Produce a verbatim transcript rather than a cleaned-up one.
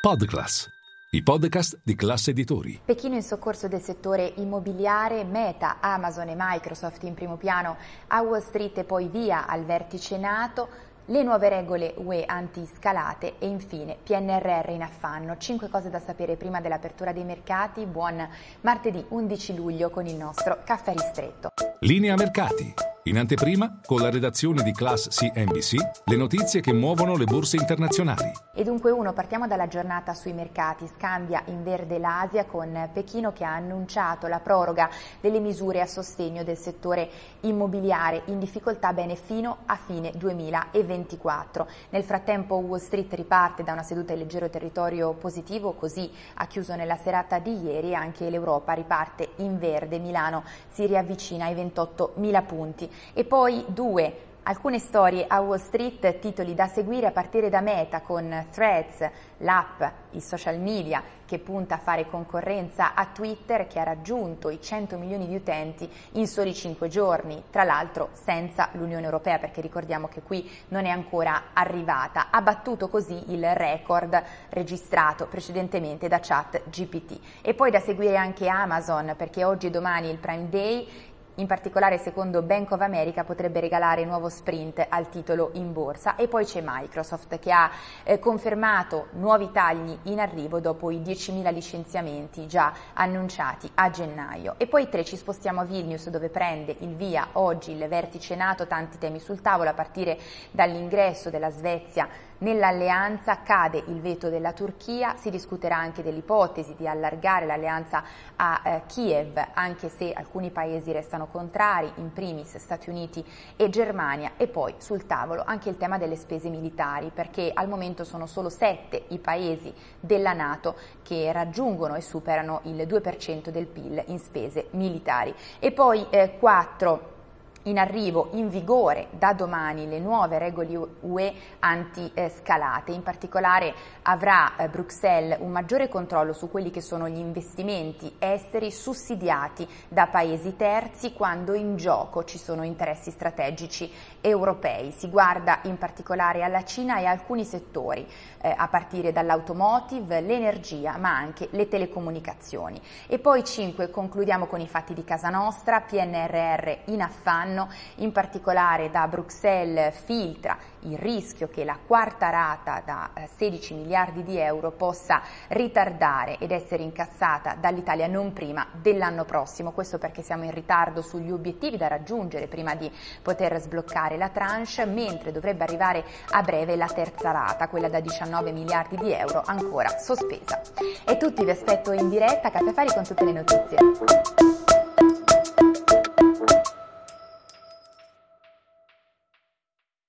Podclass, i podcast di Class Editori. Pechino in soccorso del settore immobiliare, Meta, Amazon e Microsoft in primo piano, a Wall Street e poi via al vertice NATO, le nuove regole U E anti-scalate e infine P N R R in affanno. Cinque cose da sapere prima dell'apertura dei mercati. Buon martedì undici luglio con il nostro Caffè Ristretto. Linea mercati. In anteprima, con la redazione di Class C N B C, le notizie che muovono le borse internazionali. E dunque uno, partiamo dalla giornata sui mercati. Scambia in verde l'Asia con Pechino che ha annunciato la proroga delle misure a sostegno del settore immobiliare in difficoltà bene fino a fine duemilaventiquattro. Nel frattempo Wall Street riparte da una seduta in leggero territorio positivo, così ha chiuso nella serata di ieri. Anche l'Europa riparte in verde, Milano si riavvicina ai ventottomila punti. E poi due, alcune storie a Wall Street, titoli da seguire a partire da Meta con Threads, l'app, i social media che punta a fare concorrenza a Twitter che ha raggiunto i cento milioni di utenti in soli cinque giorni, tra l'altro senza l'Unione Europea perché ricordiamo che qui non è ancora arrivata. Ha battuto così il record registrato precedentemente da ChatGPT. E poi da seguire anche Amazon perché oggi e domani il Prime Day. In particolare, secondo Bank of America, potrebbe regalare nuovo sprint al titolo in borsa. E poi c'è Microsoft che ha eh, confermato nuovi tagli in arrivo dopo i diecimila licenziamenti già annunciati a gennaio. E poi tre, ci spostiamo a Vilnius dove prende il via oggi il vertice NATO, tanti temi sul tavolo a partire dall'ingresso della Svezia nell'alleanza, cade il veto della Turchia, si discuterà anche dell'ipotesi di allargare l'alleanza a eh, Kiev, anche se alcuni paesi restano contrari, in primis Stati Uniti e Germania. E poi sul tavolo anche il tema delle spese militari, perché al momento sono solo sette i paesi della NATO che raggiungono e superano il due per cento del P I L in spese militari. E poi eh, quattro, in arrivo, in vigore da domani, le nuove regole U E anti-scalate. In particolare avrà eh, Bruxelles un maggiore controllo su quelli che sono gli investimenti esteri sussidiati da paesi terzi quando in gioco ci sono interessi strategici europei. Si guarda in particolare alla Cina e a alcuni settori, eh, a partire dall'automotive, l'energia, ma anche le telecomunicazioni. E poi cinque, concludiamo con i fatti di casa nostra, P N R R in affanno. In particolare da Bruxelles filtra il rischio che la quarta rata da sedici miliardi di euro possa ritardare ed essere incassata dall'Italia non prima dell'anno prossimo, questo perché siamo in ritardo sugli obiettivi da raggiungere prima di poter sbloccare la tranche, mentre dovrebbe arrivare a breve la terza rata, quella da diciannove miliardi di euro, ancora sospesa. E tutti vi aspetto in diretta, Caffè Affari con tutte le notizie.